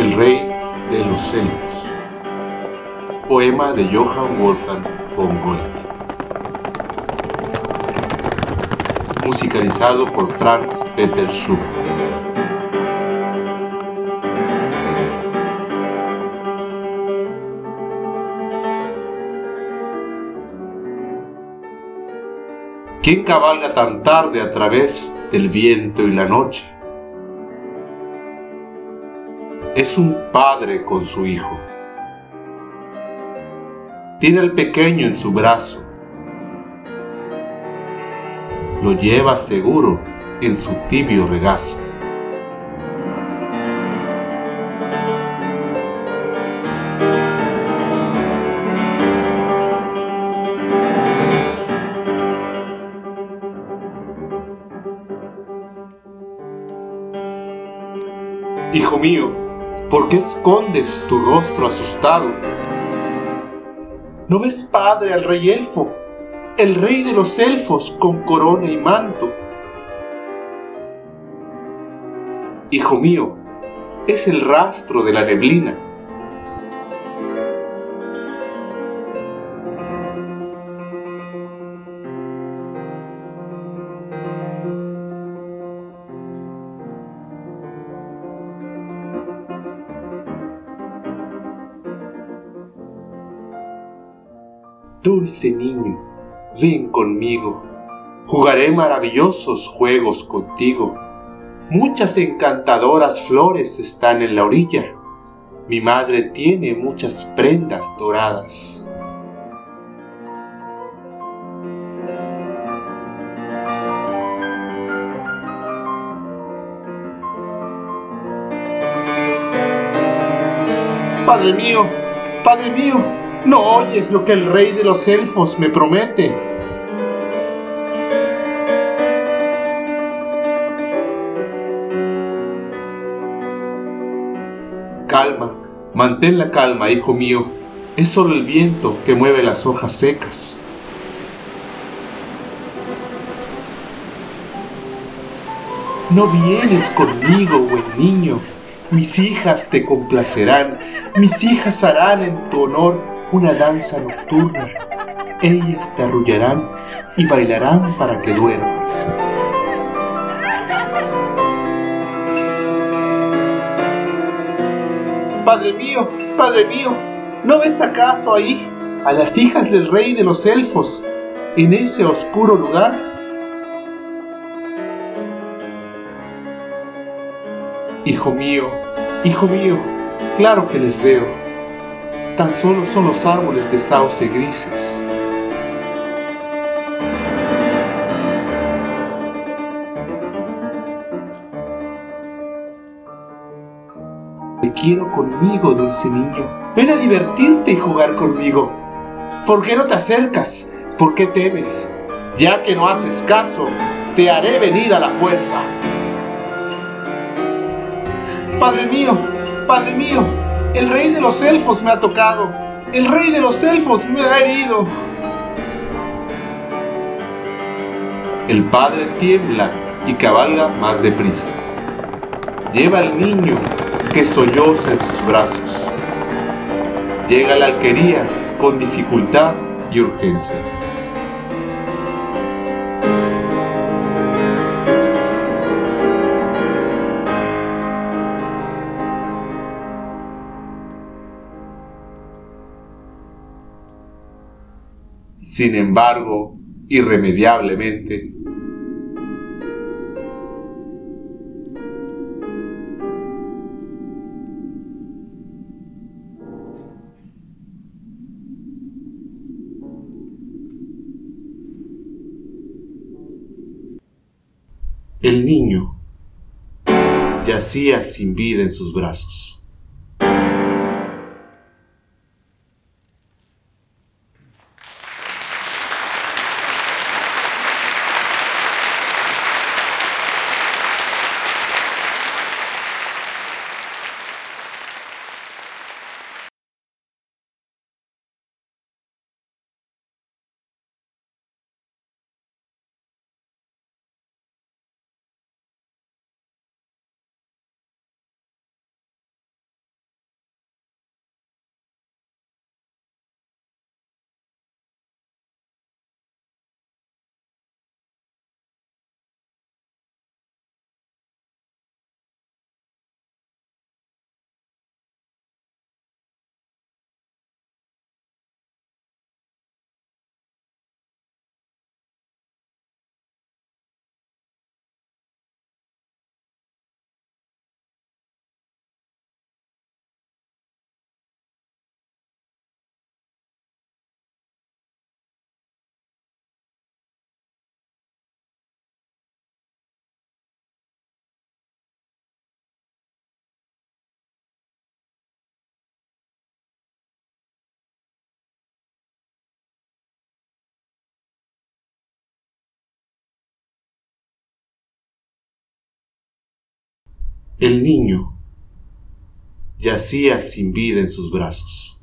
El rey de los elfos. Poema de Johann Wolfgang von Goethe. Musicalizado por Franz Peter Schubert. ¿Quién cabalga tan tarde a través del viento y la noche? Es un padre con su hijo. Tiene al pequeño en su brazo. Lo lleva seguro en su tibio regazo. Hijo mío, ¿por qué escondes tu rostro asustado? ¿No ves, padre, al rey elfo, el rey de los elfos con corona y manto? Hijo mío, es el rastro de la neblina. Dulce niño, ven conmigo, jugaré maravillosos juegos contigo. Muchas encantadoras flores están en la orilla. Mi madre tiene muchas prendas doradas. Padre mío, ¿no oyes lo que el rey de los elfos me promete? Calma, mantén la calma, hijo mío. Es solo el viento que mueve las hojas secas. No vienes conmigo, buen niño. Mis hijas te complacerán. Mis hijas harán en tu honor una danza nocturna. Ellas te arrullarán y bailarán para que duermas. Padre mío, ¿no ves acaso ahí a las hijas del rey de los elfos en ese oscuro lugar? Hijo mío, claro que les veo. Tan solo son los árboles de sauce grises. Te quiero conmigo, dulce niño. Ven a divertirte y jugar conmigo. ¿Por qué no te acercas? ¿Por qué temes? Ya que no haces caso, te haré venir a la fuerza. Padre mío, el rey de los elfos me ha tocado. El rey de los elfos me ha herido. El padre tiembla y cabalga más deprisa. Lleva al niño que solloza en sus brazos. Llega a la alquería con dificultad y urgencia. Sin embargo, irremediablemente, el niño yacía sin vida en sus brazos. El niño yacía sin vida en sus brazos.